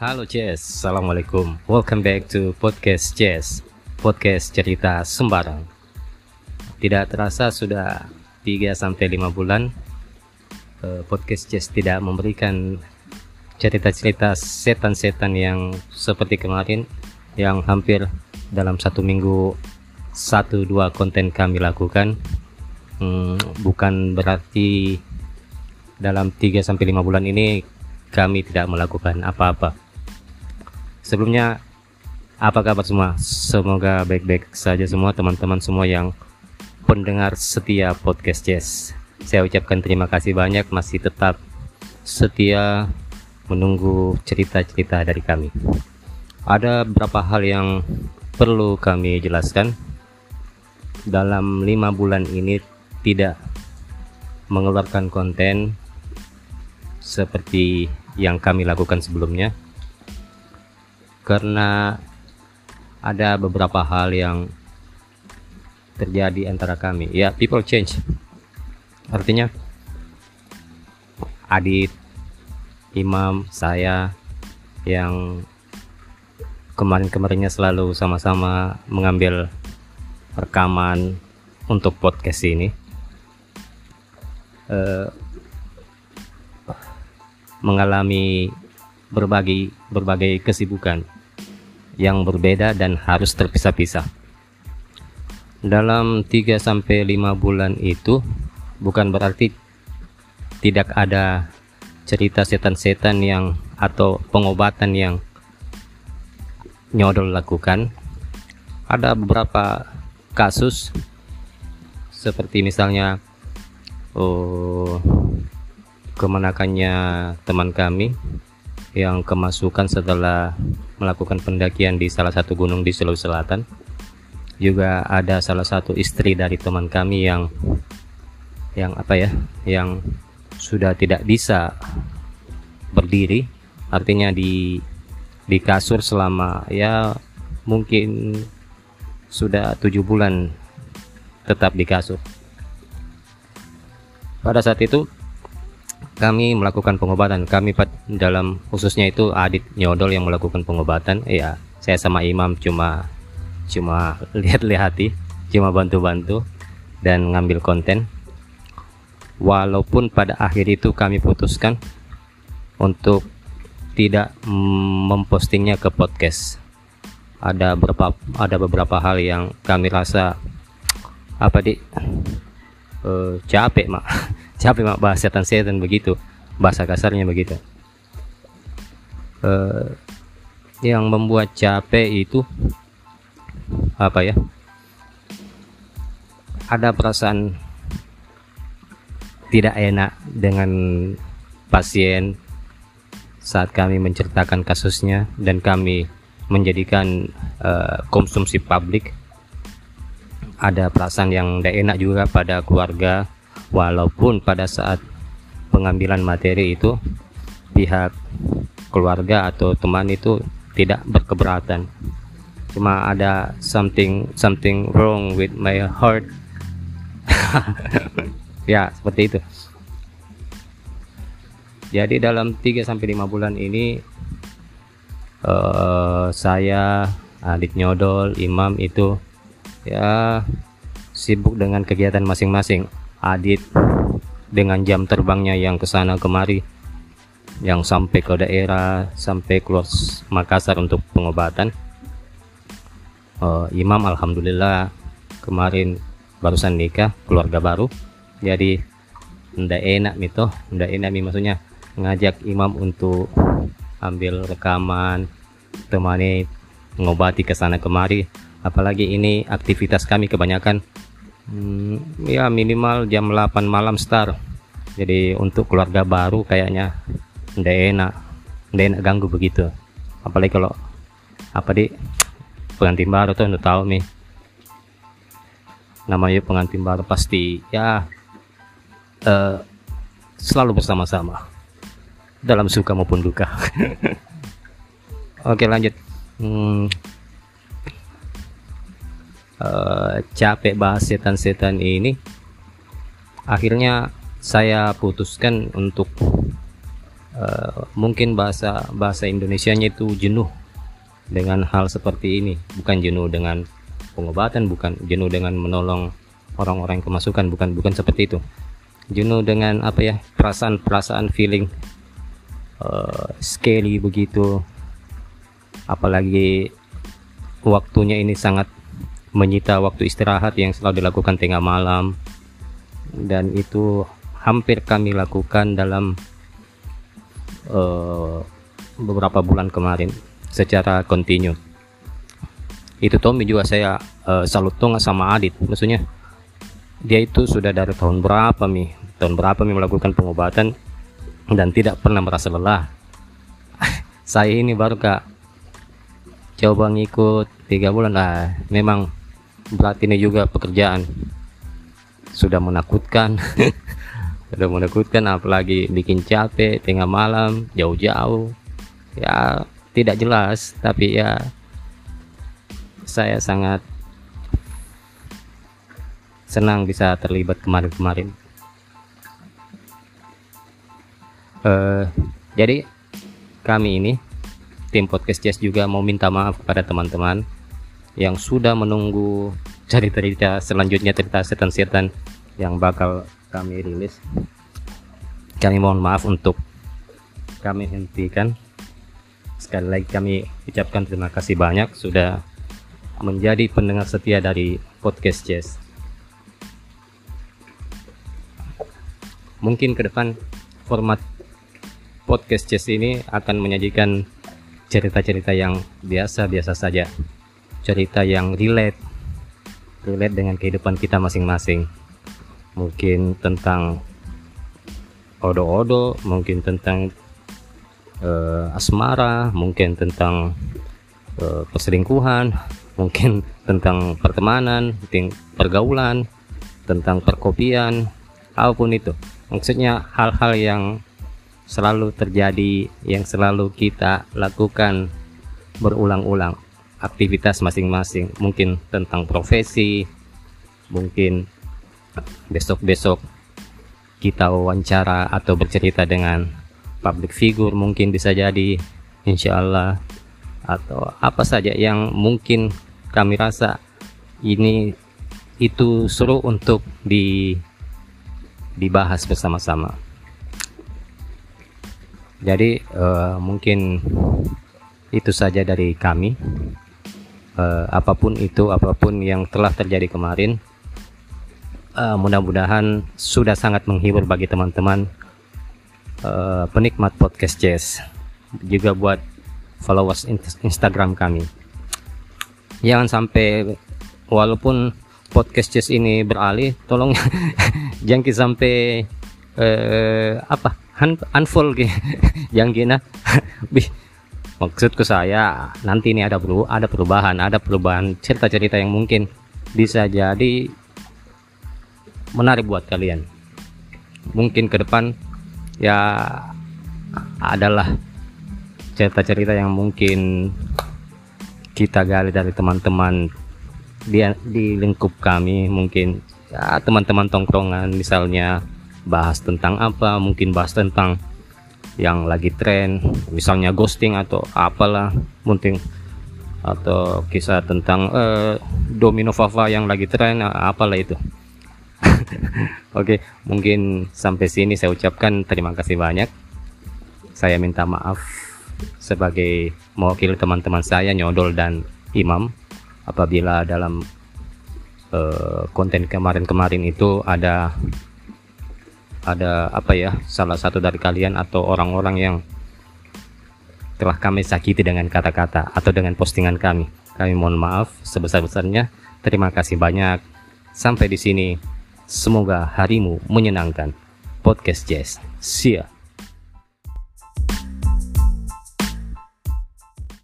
Halo Jess, Assalamualaikum. Welcome back to Podcast Cess, podcast cerita sembarang. Tidak terasa sudah 3-5 bulan Podcast Cess tidak memberikan cerita-cerita setan-setan yang seperti kemarin, yang hampir dalam satu minggu 1-2 konten kami lakukan. Bukan berarti dalam 3-5 bulan ini kami tidak melakukan apa-apa. Sebelumnya, apa kabar semua? Semoga baik-baik saja semua, teman-teman semua yang pendengar setia Podcast Cess. Saya ucapkan terima kasih banyak masih tetap setia menunggu cerita-cerita dari kami. Ada beberapa hal yang perlu kami jelaskan. Dalam 5 bulan ini tidak mengeluarkan konten seperti yang kami lakukan sebelumnya, karena ada beberapa hal yang terjadi antara kami. Ya, people change. Artinya Adit, Imam, saya yang kemarin-kemarinnya selalu sama-sama mengambil rekaman untuk podcast ini mengalami berbagai kesibukan yang berbeda dan harus terpisah-pisah. Dalam 3-5 bulan itu bukan berarti tidak ada cerita setan-setan yang atau pengobatan yang Nyodol lakukan. Ada beberapa kasus seperti misalnya kemenakannya teman kami yang kemasukan setelah melakukan pendakian di salah satu gunung di Sulawesi Selatan. Juga ada salah satu istri dari teman kami yang sudah tidak bisa berdiri, artinya di kasur selama ya mungkin sudah 7 bulan tetap di kasur. Pada saat itu kami melakukan pengobatan. Kami dalam khususnya itu Adit Nyodol yang melakukan pengobatan. Ya, saya sama Imam cuma lihat-lihati, cuma bantu-bantu dan ngambil konten. Walaupun pada akhir itu kami putuskan untuk tidak mempostingnya ke podcast. Ada beberapa hal yang kami rasa capek mak bahas setan-setan begitu, bahasa kasarnya begitu. Yang membuat capek itu ada perasaan tidak enak dengan pasien saat kami menceritakan kasusnya dan kami menjadikan konsumsi publik. Ada perasaan yang tidak enak juga pada keluarga, walaupun pada saat pengambilan materi itu pihak keluarga atau teman itu tidak berkeberatan. Cuma ada something wrong with my heart. Ya, seperti itu. Jadi dalam 3-5 bulan ini saya, Adit Nyodol, Imam itu ya sibuk dengan kegiatan masing-masing. Adit dengan jam terbangnya yang kesana kemari, yang sampai ke daerah, sampai keluar Makassar untuk pengobatan. Imam alhamdulillah kemarin barusan nikah, keluarga baru. Jadi ndak enak maksudnya ngajak Imam untuk ambil rekaman, temani mengobati kesana kemari. Apalagi ini aktivitas kami kebanyakan ya minimal jam 8 malam start. Jadi untuk keluarga baru kayaknya ndak enak ganggu begitu. Apalagi kalau pengantin baru tuh udah tahu nih. Namanya pengantin baru pasti ya selalu bersama-sama dalam suka maupun duka. Oke, lanjut. Capek bahas setan-setan ini, akhirnya saya putuskan untuk mungkin bahasa Indonesianya itu jenuh dengan hal seperti ini. Bukan jenuh dengan pengobatan, bukan jenuh dengan menolong orang-orang yang kemasukan, bukan seperti itu. Jenuh dengan apa ya, perasaan feeling scary begitu. Apalagi waktunya ini sangat menyita waktu istirahat yang selalu dilakukan tengah malam, dan itu hampir kami lakukan dalam beberapa bulan kemarin secara kontinu. Itu Tommy juga saya salut dong sama Adit, maksudnya dia itu sudah dari tahun berapa melakukan pengobatan dan tidak pernah merasa lelah. Saya ini baru Kak coba ngikut 3 bulan, memang berat ini juga pekerjaan, sudah menakutkan. Apalagi bikin capek tengah malam jauh-jauh ya, tidak jelas. Tapi ya saya sangat senang bisa terlibat kemarin-kemarin. Jadi kami ini tim Podcast Cess juga mau minta maaf kepada teman-teman yang sudah menunggu cerita selanjutnya, cerita setan-setan yang bakal kami rilis. Kami mohon maaf untuk kami hentikan. Sekali lagi kami ucapkan terima kasih banyak sudah menjadi pendengar setia dari Podcast Cess. Mungkin ke depan format Podcast Cess ini akan menyajikan cerita-cerita yang biasa-biasa saja, cerita yang relate dengan kehidupan kita masing-masing. Mungkin tentang odo-odo, mungkin tentang asmara, mungkin tentang perselingkuhan, mungkin tentang pertemanan, tentang pergaulan, tentang perkopian, apapun itu. Maksudnya hal-hal yang selalu terjadi, yang selalu kita lakukan berulang-ulang, aktivitas masing-masing, mungkin tentang profesi, mungkin besok-besok kita wawancara atau bercerita dengan public figure, mungkin bisa jadi insyaallah, atau apa saja yang mungkin kami rasa ini itu seru untuk dibahas bersama-sama. Jadi mungkin itu saja dari kami. Apapun itu, apapun yang telah terjadi kemarin, mudah-mudahan sudah sangat menghibur bagi teman-teman penikmat Podcast Cess. Juga buat followers Instagram kami. Jangan sampai walaupun Podcast Cess ini beralih, tolong jangan sampai unfold gitu. Yang gini maksudku saya nanti ini ada perubahan cerita-cerita yang mungkin bisa jadi menarik buat kalian. Mungkin ke depan ya adalah cerita-cerita yang mungkin kita gali dari teman-teman di lingkup kami, mungkin ya teman-teman tongkrongan misalnya. Bahas tentang apa, mungkin bahas tentang yang lagi tren, misalnya ghosting atau apalah, mungkin atau kisah tentang domino fava yang lagi tren, apalah itu. Oke, mungkin sampai sini saya ucapkan terima kasih banyak. Saya minta maaf sebagai mewakili teman-teman saya Nyodol dan Imam apabila dalam konten kemarin itu ada apa ya, salah satu dari kalian atau orang-orang yang telah kami sakiti dengan kata-kata atau dengan postingan kami mohon maaf sebesar-besarnya. Terima kasih banyak, sampai di sini, semoga harimu menyenangkan. Podcast Cess, see ya.